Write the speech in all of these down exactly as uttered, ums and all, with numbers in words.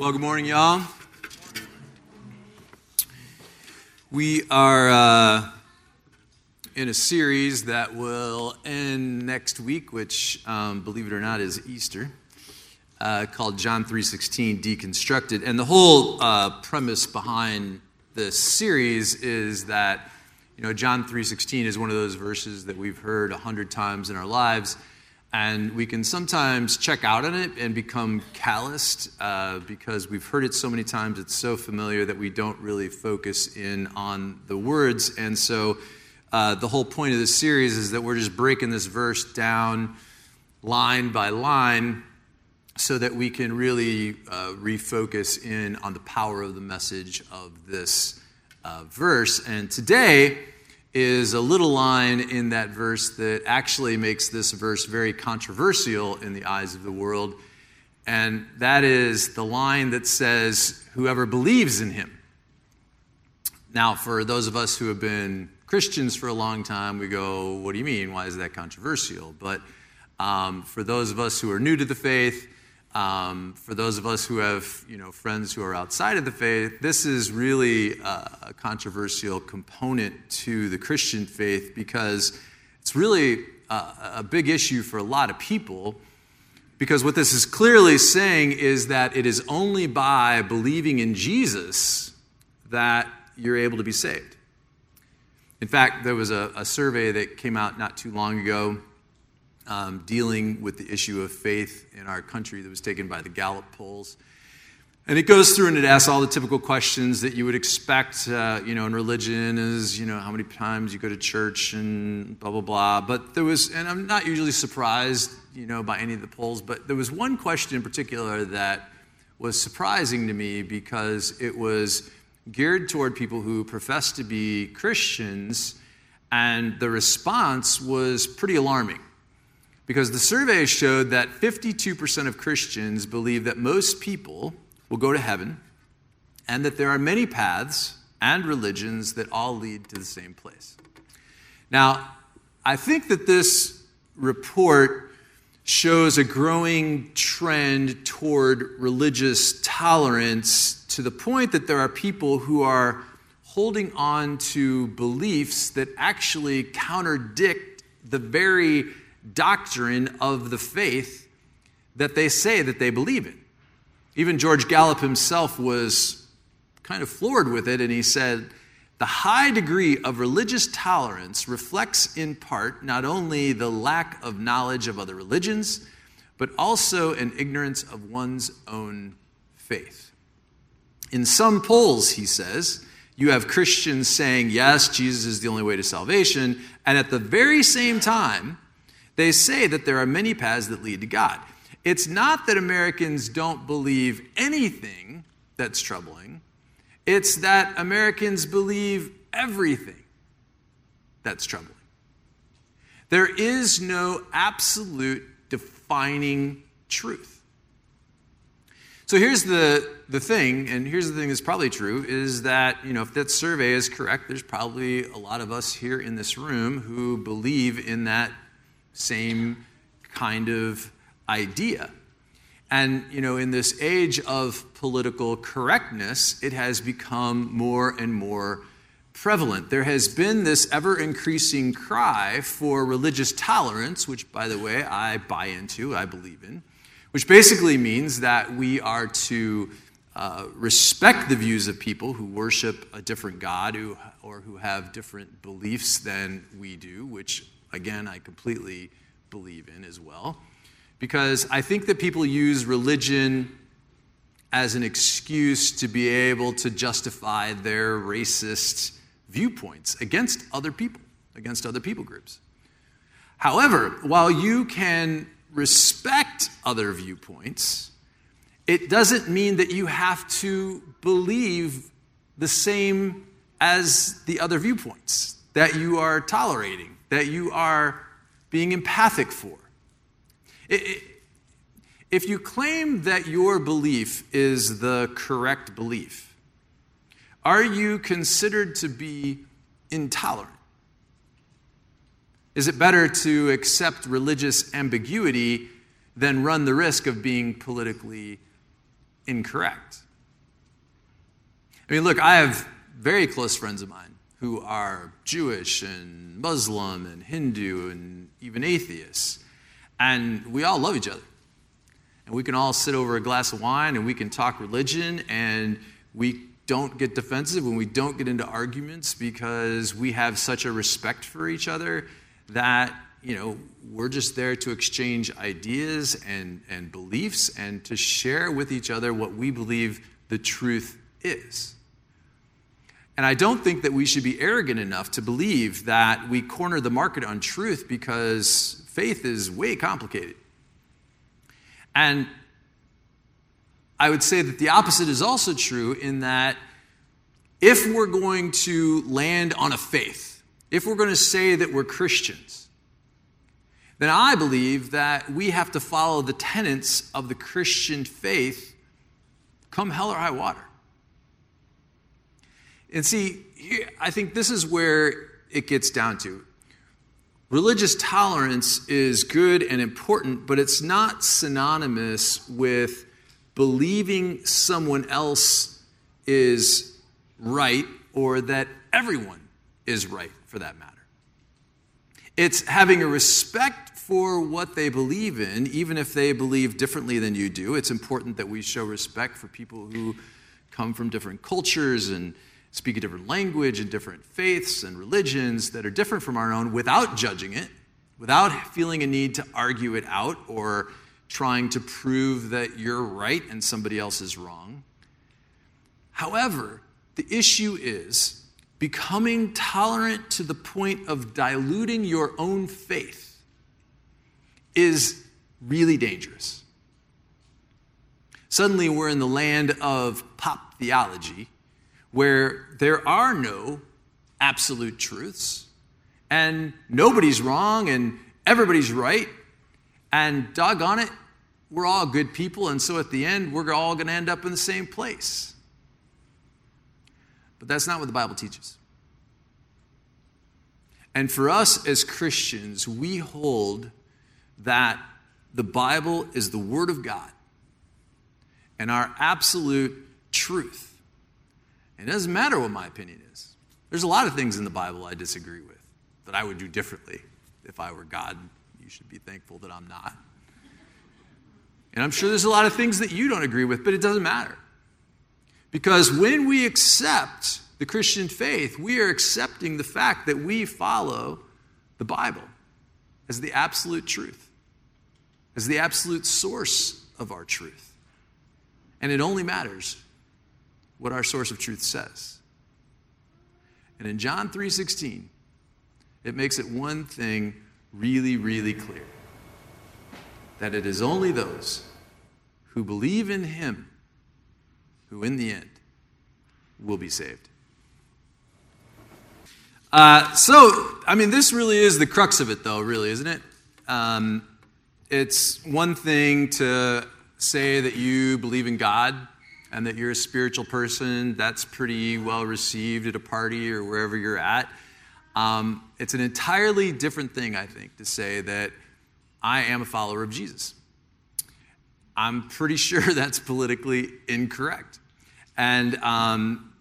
Well, good morning, y'all. We are uh, in a series that will end next week, which, um, believe it or not, is Easter, uh, called John three sixteen, Deconstructed. And the whole uh, premise behind this series is that, you know, John three sixteen is one of those verses that we've heard a hundred times in our lives. And we can sometimes check out on it and become calloused uh, because we've heard it so many times, it's so familiar that we don't really focus in on the words. And so uh, the whole point of this series is that we're just breaking this verse down line by line so that we can really uh, refocus in on the power of the message of this uh, verse. And today is a little line in that verse that actually makes this verse very controversial in the eyes of the world, and that is the line that says, whoever believes in him. Now, for those of us who have been Christians for a long time, we go, what do you mean? Why is that controversial? But um, for those of us who are new to the faith, um, for those of us who have, you know, friends who are outside of the faith, this is really uh, a controversial component to the Christian faith because it's really a, a big issue for a lot of people, because what this is clearly saying is that it is only by believing in Jesus that you're able to be saved. In fact, there was a, a survey that came out not too long ago Um, dealing with the issue of faith in our country that was taken by the Gallup polls. And it goes through and it asks all the typical questions that you would expect, uh, you know, in religion is, you know, how many times you go to church and blah, blah, blah. But there was, and I'm not usually surprised, you know, by any of the polls, but there was one question in particular that was surprising to me because it was geared toward people who profess to be Christians, and the response was pretty alarming. Because the survey showed that fifty-two percent of Christians believe that most people will go to heaven and that there are many paths and religions that all lead to the same place. Now, I think that this report shows a growing trend toward religious tolerance to the point that there are people who are holding on to beliefs that actually contradict the very doctrine of the faith that they say that they believe in. Even George Gallup himself was kind of floored with it, and he said, the high degree of religious tolerance reflects in part not only the lack of knowledge of other religions, but also an ignorance of one's own faith. In some polls, he says, you have Christians saying, yes, Jesus is the only way to salvation, and at the very same time, they say that there are many paths that lead to God. It's not that Americans don't believe anything that's troubling. It's that Americans believe everything that's troubling. There is no absolute defining truth. So here's the, the thing, and here's the thing that's probably true, is that, you know, if that survey is correct, there's probably a lot of us here in this room who believe in that same kind of idea. And, you know, in this age of political correctness, it has become more and more prevalent. There has been this ever-increasing cry for religious tolerance, which, by the way, I buy into, I believe in, which basically means that we are to uh, respect the views of people who worship a different God who, or who have different beliefs than we do, which, again, I completely believe in as well, because I think that people use religion as an excuse to be able to justify their racist viewpoints against other people, against other people groups. However, while you can respect other viewpoints, it doesn't mean that you have to believe the same as the other viewpoints that you are tolerating, that you are being empathic for. It, it, if you claim that your belief is the correct belief, are you considered to be intolerant? Is it better to accept religious ambiguity than run the risk of being politically incorrect. I mean, look, I have very close friends of mine who are Jewish and Muslim and Hindu and even atheists. And we all love each other. And we can all sit over a glass of wine and we can talk religion, and we don't get defensive and we don't get into arguments because we have such a respect for each other that, you know, we're just there to exchange ideas and, and beliefs and to share with each other what we believe the truth is. And I don't think that we should be arrogant enough to believe that we corner the market on truth, because faith is way complicated. And I would say that the opposite is also true, in that if we're going to land on a faith, if we're going to say that we're Christians, then I believe that we have to follow the tenets of the Christian faith, come hell or high water. And see, I think this is where it gets down to. Religious tolerance is good and important, but it's not synonymous with believing someone else is right, or that everyone is right, for that matter. It's having a respect for what they believe in, even if they believe differently than you do. It's important that we show respect for people who come from different cultures and speak a different language and different faiths and religions that are different from our own, without judging it, without feeling a need to argue it out or trying to prove that you're right and somebody else is wrong. However, the issue is becoming tolerant to the point of diluting your own faith is really dangerous. Suddenly we're in the land of pop theology, where there are no absolute truths, and nobody's wrong, and everybody's right, and doggone it, we're all good people, and so at the end, we're all going to end up in the same place. But that's not what the Bible teaches. And for us as Christians, we hold that the Bible is the Word of God and our absolute truth. It doesn't matter what my opinion is. There's a lot of things in the Bible I disagree with that I would do differently if I were God. You should be thankful that I'm not. And I'm sure there's a lot of things that you don't agree with, but it doesn't matter. Because when we accept the Christian faith, we are accepting the fact that we follow the Bible as the absolute truth, as the absolute source of our truth. And it only matters what our source of truth says. And in John three sixteen, it makes it one thing really, really clear, that it is only those who believe in him who in the end will be saved. Uh, so, I mean, this really is the crux of it, though, really, isn't it? Um, it's one thing to say that you believe in God and that you're a spiritual person. That's pretty well received at a party or wherever you're at. Um, it's an entirely different thing, I think, to say that I am a follower of Jesus. I'm pretty sure that's politically incorrect. And um,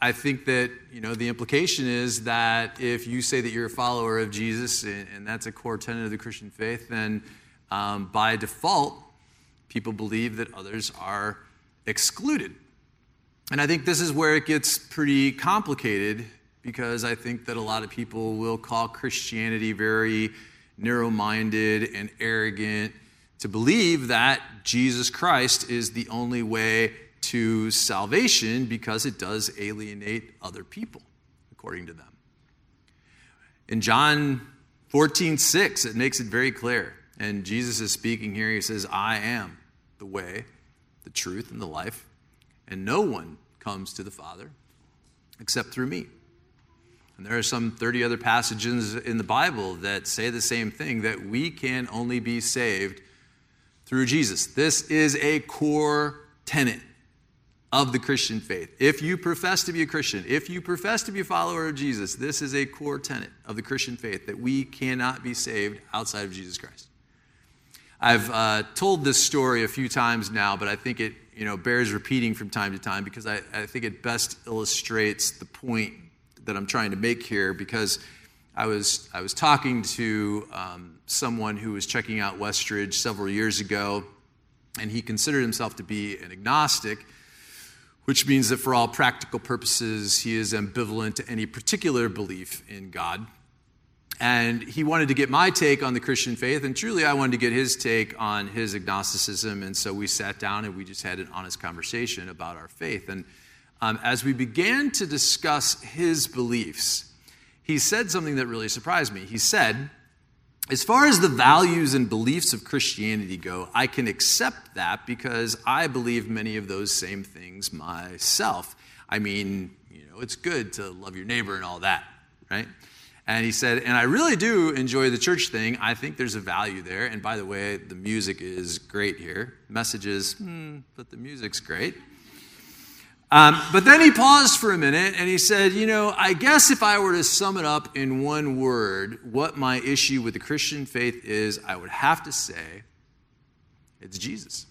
I think that, you know, the implication is that if you say that you're a follower of Jesus, and, and that's a core tenet of the Christian faith, then um, by default, people believe that others are excluded. And I think this is where it gets pretty complicated, because I think that a lot of people will call Christianity very narrow-minded and arrogant to believe that Jesus Christ is the only way to salvation, because it does alienate other people, according to them. In John fourteen six, it makes it very clear. And Jesus is speaking here. He says, I am the way, the truth, and the life, and no one comes to the Father except through me. And there are some thirty other passages in the Bible that say the same thing, that we can only be saved through Jesus. This is a core tenet of the Christian faith. If you profess to be a Christian, if you profess to be a follower of Jesus, this is a core tenet of the Christian faith, that we cannot be saved outside of Jesus Christ. I've uh, told this story a few times now, but I think it, you know, bears repeating from time to time because I, I think it best illustrates the point that I'm trying to make here. Because I was I was talking to um, someone who was checking out Westridge several years ago, and he considered himself to be an agnostic, which means that for all practical purposes, he is ambivalent to any particular belief in God. And he wanted to get my take on the Christian faith, and truly I wanted to get his take on his agnosticism. And so we sat down and we just had an honest conversation about our faith. And um, as we began to discuss his beliefs, he said something that really surprised me. He said, as far as the values and beliefs of Christianity go, I can accept that because I believe many of those same things myself. I mean, you know, it's good to love your neighbor and all that, right? And he said, and I really do enjoy the church thing. I think there's a value there. And by the way, the music is great here. Messages, hmm, but the music's great. Um, but then he paused for a minute and he said, you know, I guess if I were to sum it up in one word, what my issue with the Christian faith is, I would have to say it's Jesus.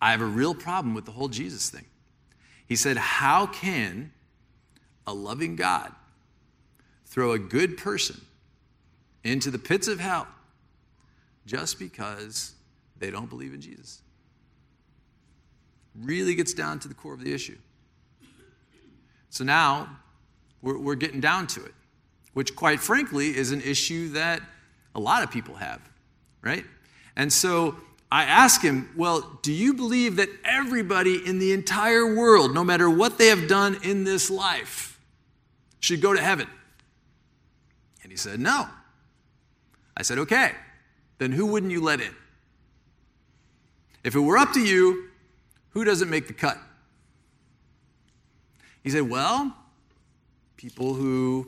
I have a real problem with the whole Jesus thing. He said, how can a loving God throw a good person into the pits of hell just because they don't believe in Jesus? Really gets down to the core of the issue. So now we're, we're getting down to it, which quite frankly is an issue that a lot of people have, right? And so I ask him, well, do you believe that everybody in the entire world, no matter what they have done in this life, should go to heaven? And he said, no. I said, okay, then who wouldn't you let in? If it were up to you, who doesn't make the cut? He said, well, people who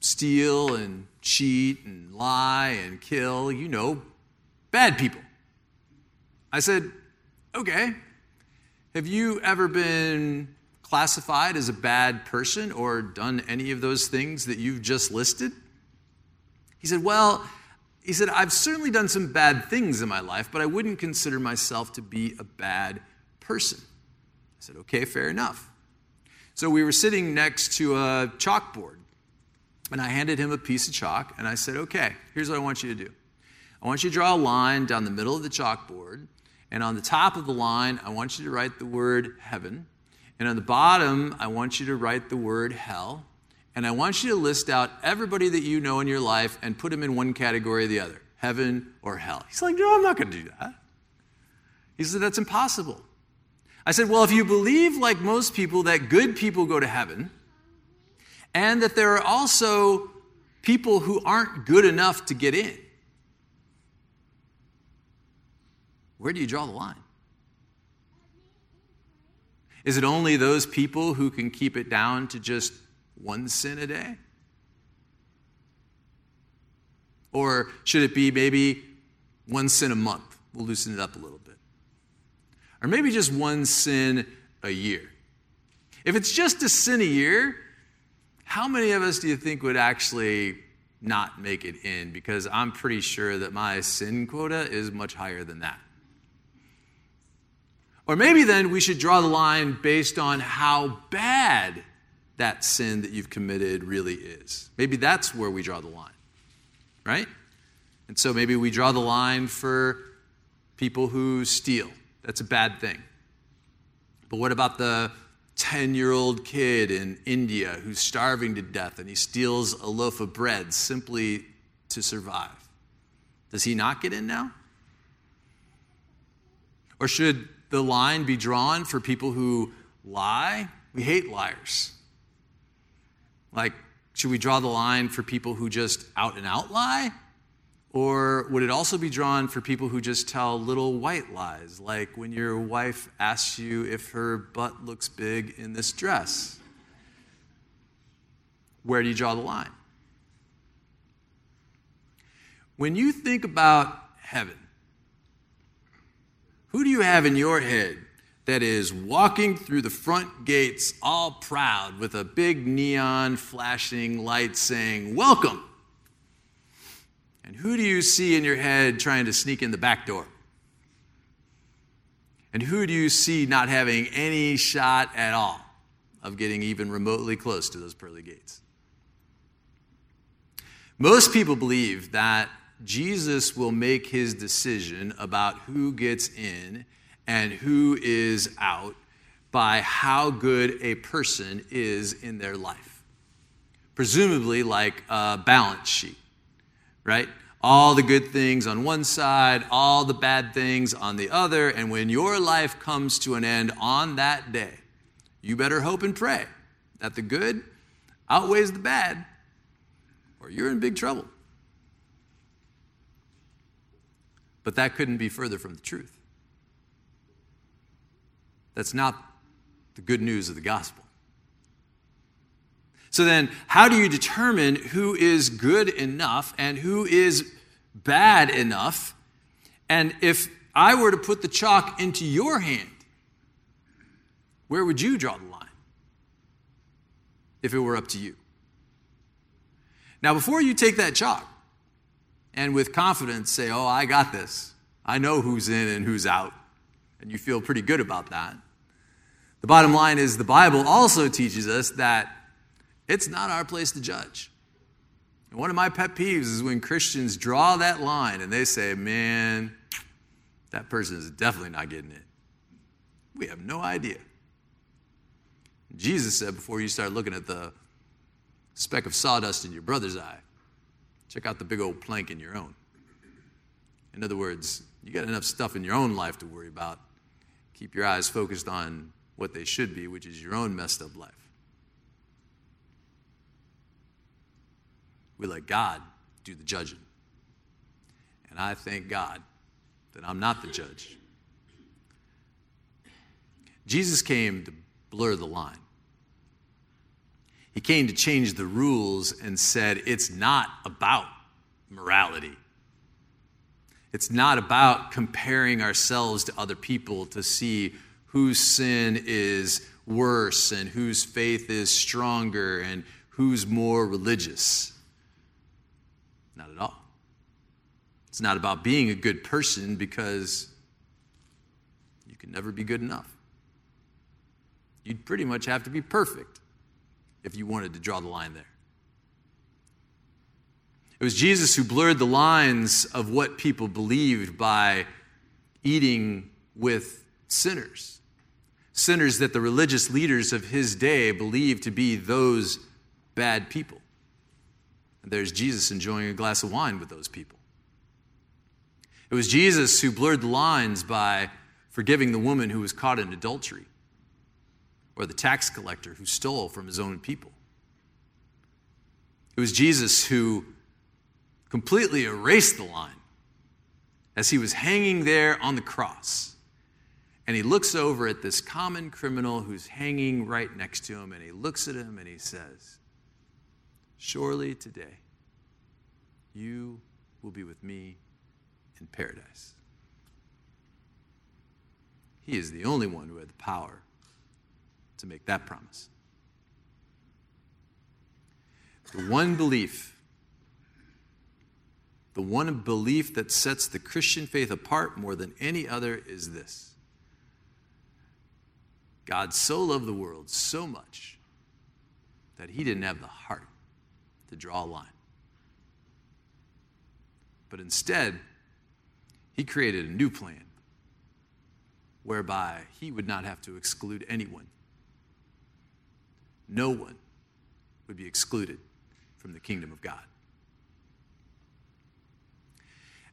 steal and cheat and lie and kill, you know, bad people. I said, okay. Have you ever been classified as a bad person or done any of those things that you've just listed? He said, well, He said, I've certainly done some bad things in my life, but I wouldn't consider myself to be a bad person. I said, okay, fair enough. So we were sitting next to a chalkboard, and I handed him a piece of chalk, and I said, okay, here's what I want you to do. I want you to draw a line down the middle of the chalkboard, and on the top of the line, I want you to write the word heaven, and on the bottom, I want you to write the word hell. And I want you to list out everybody that you know in your life and put them in one category or the other, heaven or hell. He's like, no, I'm not going to do that. He said, that's impossible. I said, well, if you believe, like most people, that good people go to heaven and that there are also people who aren't good enough to get in, where do you draw the line? Is it only those people who can keep it down to just one sin a day? Or should it be maybe one sin a month? We'll loosen it up a little bit. Or maybe just one sin a year. If it's just a sin a year, how many of us do you think would actually not make it in? Because I'm pretty sure that my sin quota is much higher than that. Or maybe then we should draw the line based on how bad that sin that you've committed really is. Maybe that's where we draw the line, right? And so maybe we draw the line for people who steal. That's a bad thing. But what about the ten-year-old kid in India who's starving to death and he steals a loaf of bread simply to survive? Does he not get in now? Or should the line be drawn for people who lie? We hate liars. Like, should we draw the line for people who just out and out lie? Or would it also be drawn for people who just tell little white lies, like when your wife asks you if her butt looks big in this dress? Where do you draw the line? When you think about heaven, who do you have in your head that is walking through the front gates all proud with a big neon flashing light saying, welcome? And who do you see in your head trying to sneak in the back door? And who do you see not having any shot at all of getting even remotely close to those pearly gates? Most people believe that Jesus will make his decision about who gets in and who is out by how good a person is in their life. Presumably like a balance sheet, right? All the good things on one side, all the bad things on the other, and when your life comes to an end on that day, you better hope and pray that the good outweighs the bad, or you're in big trouble. But that couldn't be further from the truth. That's not the good news of the gospel. So then, how do you determine who is good enough and who is bad enough? And if I were to put the chalk into your hand, where would you draw the line if it were up to you? Now, before you take that chalk, and with confidence say, oh, I got this. I know who's in and who's out. And you feel pretty good about that. The bottom line is the Bible also teaches us that it's not our place to judge. And one of my pet peeves is when Christians draw that line and they say, man, that person is definitely not getting it. We have no idea. Jesus said, before you start looking at the speck of sawdust in your brother's eye, check out the big old plank in your own. In other words, you got enough stuff in your own life to worry about. Keep your eyes focused on what they should be, which is your own messed up life. We let God do the judging. And I thank God that I'm not the judge. Jesus came to blur the line. He came to change the rules and said, it's not about morality. It's not about comparing ourselves to other people to see whose sin is worse and whose faith is stronger and who's more religious. Not at all. It's not about being a good person because you can never be good enough. You'd pretty much have to be perfect if you wanted to draw the line there. It was Jesus who blurred the lines of what people believed by eating with sinners. Sinners that the religious leaders of his day believed to be those bad people. And there's Jesus enjoying a glass of wine with those people. It was Jesus who blurred the lines by forgiving the woman who was caught in adultery, or the tax collector who stole from his own people. It was Jesus who completely erased the line as he was hanging there on the cross. And he looks over at this common criminal who's hanging right next to him, and he looks at him and he says, surely today you will be with me in paradise. He is the only one who had the power to make that promise. The one belief, the one belief that sets the Christian faith apart more than any other is this. God so loved the world so much that he didn't have the heart to draw a line. But instead, he created a new plan whereby he would not have to exclude anyone. No one would be excluded from the kingdom of God.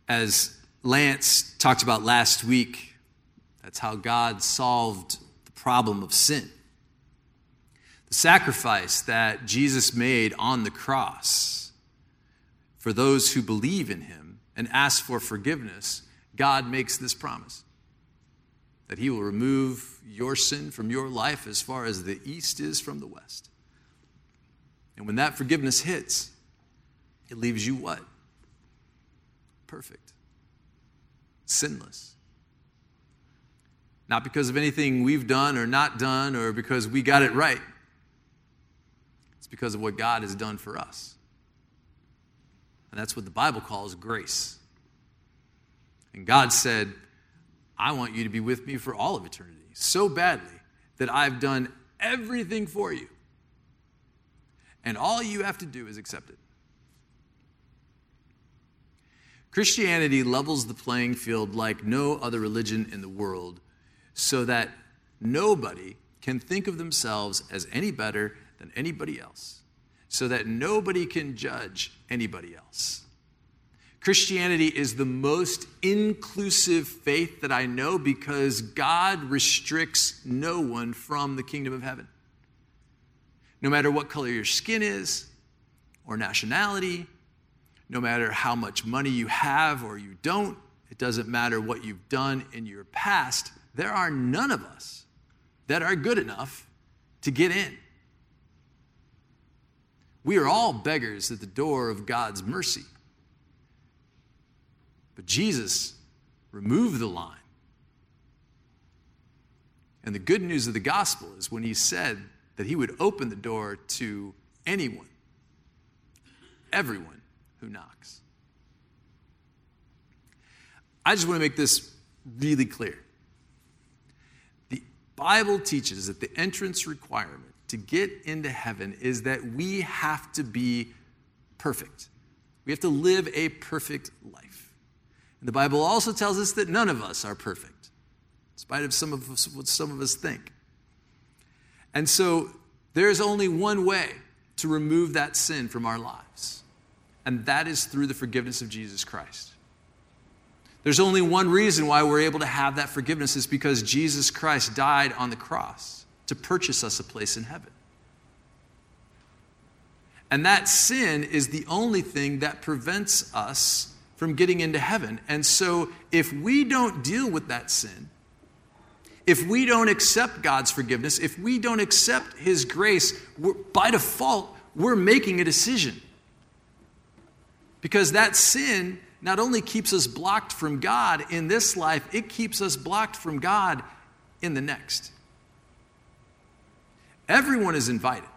As Lance talked about last week, that's how God solved the problem of sin. The sacrifice that Jesus made on the cross for those who believe in him and ask for forgiveness, God makes this promise that he will remove your sin from your life as far as the east is from the west. And when that forgiveness hits, it leaves you what? Perfect. Sinless. Not because of anything we've done or not done or because we got it right. It's because of what God has done for us. And that's what the Bible calls grace. And God said, I want you to be with me for all of eternity so badly that I've done everything for you. And all you have to do is accept it. Christianity levels the playing field like no other religion in the world so that nobody can think of themselves as any better than anybody else, so that nobody can judge anybody else. Christianity is the most inclusive faith that I know because God restricts no one from the kingdom of heaven. No matter what color your skin is or nationality, no matter how much money you have or you don't, it doesn't matter what you've done in your past, there are none of us that are good enough to get in. We are all beggars at the door of God's mercy. But Jesus removed the line. And the good news of the gospel is when he said that he would open the door to anyone, everyone who knocks. I just want to make this really clear. The Bible teaches that the entrance requirement to get into heaven is that we have to be perfect. We have to live a perfect life. And the Bible also tells us that none of us are perfect, in spite of some of us, what some of us think. And so there's only one way to remove that sin from our lives. And that is through the forgiveness of Jesus Christ. There's only one reason why we're able to have that forgiveness is because Jesus Christ died on the cross to purchase us a place in heaven. And that sin is the only thing that prevents us from getting into heaven. And so if we don't deal with that sin, if we don't accept God's forgiveness, if we don't accept his grace, we're, by default, we're making a decision. Because that sin not only keeps us blocked from God in this life, it keeps us blocked from God in the next. Everyone is invited,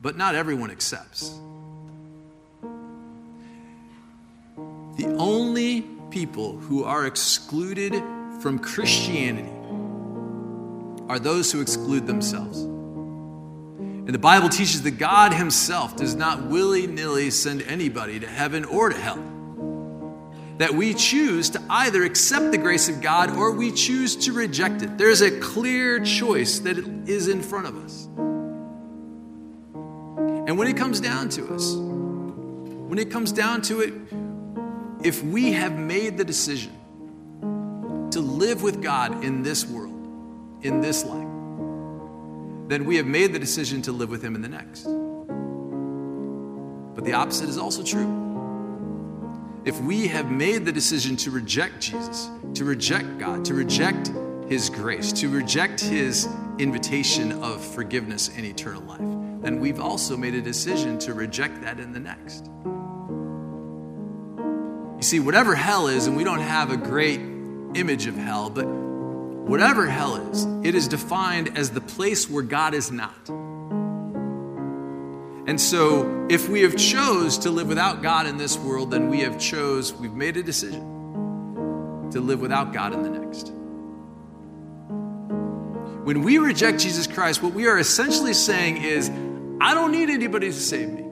but not everyone accepts. The only people who are excluded from Christianity are those who exclude themselves. And the Bible teaches that God himself does not willy-nilly send anybody to heaven or to hell. That we choose to either accept the grace of God or we choose to reject it. There's a clear choice that is in front of us. And when it comes down to us, when it comes down to it, if we have made the decision to live with God in this world, in this life, then we have made the decision to live with him in the next. But the opposite is also true. If we have made the decision to reject Jesus, to reject God, to reject his grace, to reject his invitation of forgiveness and eternal life, then we've also made a decision to reject that in the next. You see, whatever hell is, and we don't have a great image of hell, but whatever hell is, it is defined as the place where God is not. And so if we have chose to live without God in this world, then we have chose, we've made a decision to live without God in the next. When we reject Jesus Christ, what we are essentially saying is, I don't need anybody to save me.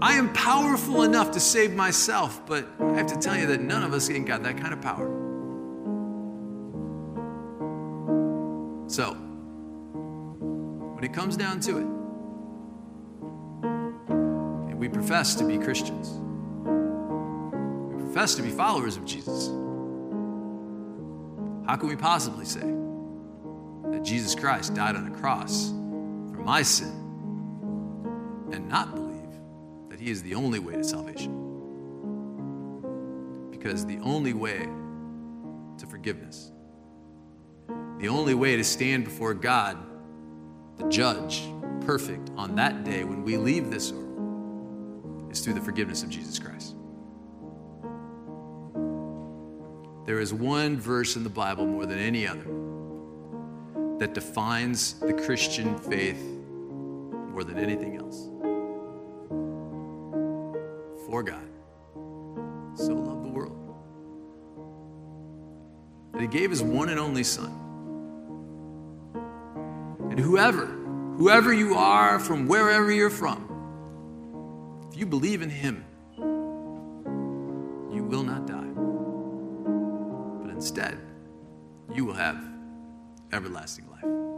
I am powerful enough to save myself, but I have to tell you that none of us ain't got that kind of power. So, when it comes down to it, and we profess to be Christians, we profess to be followers of Jesus, how can we possibly say that Jesus Christ died on a cross for my sin and not believe that he is the only way to salvation? Because the only way to forgiveness, the only way to stand before God, the judge, perfect on that day when we leave this world, is through the forgiveness of Jesus Christ. There is one verse in the Bible more than any other that defines the Christian faith more than anything else. For God so loved the world that he gave his one and only son. And whoever, whoever you are, from wherever you're from, if you believe in him, you will not die, but instead, you will have everlasting life.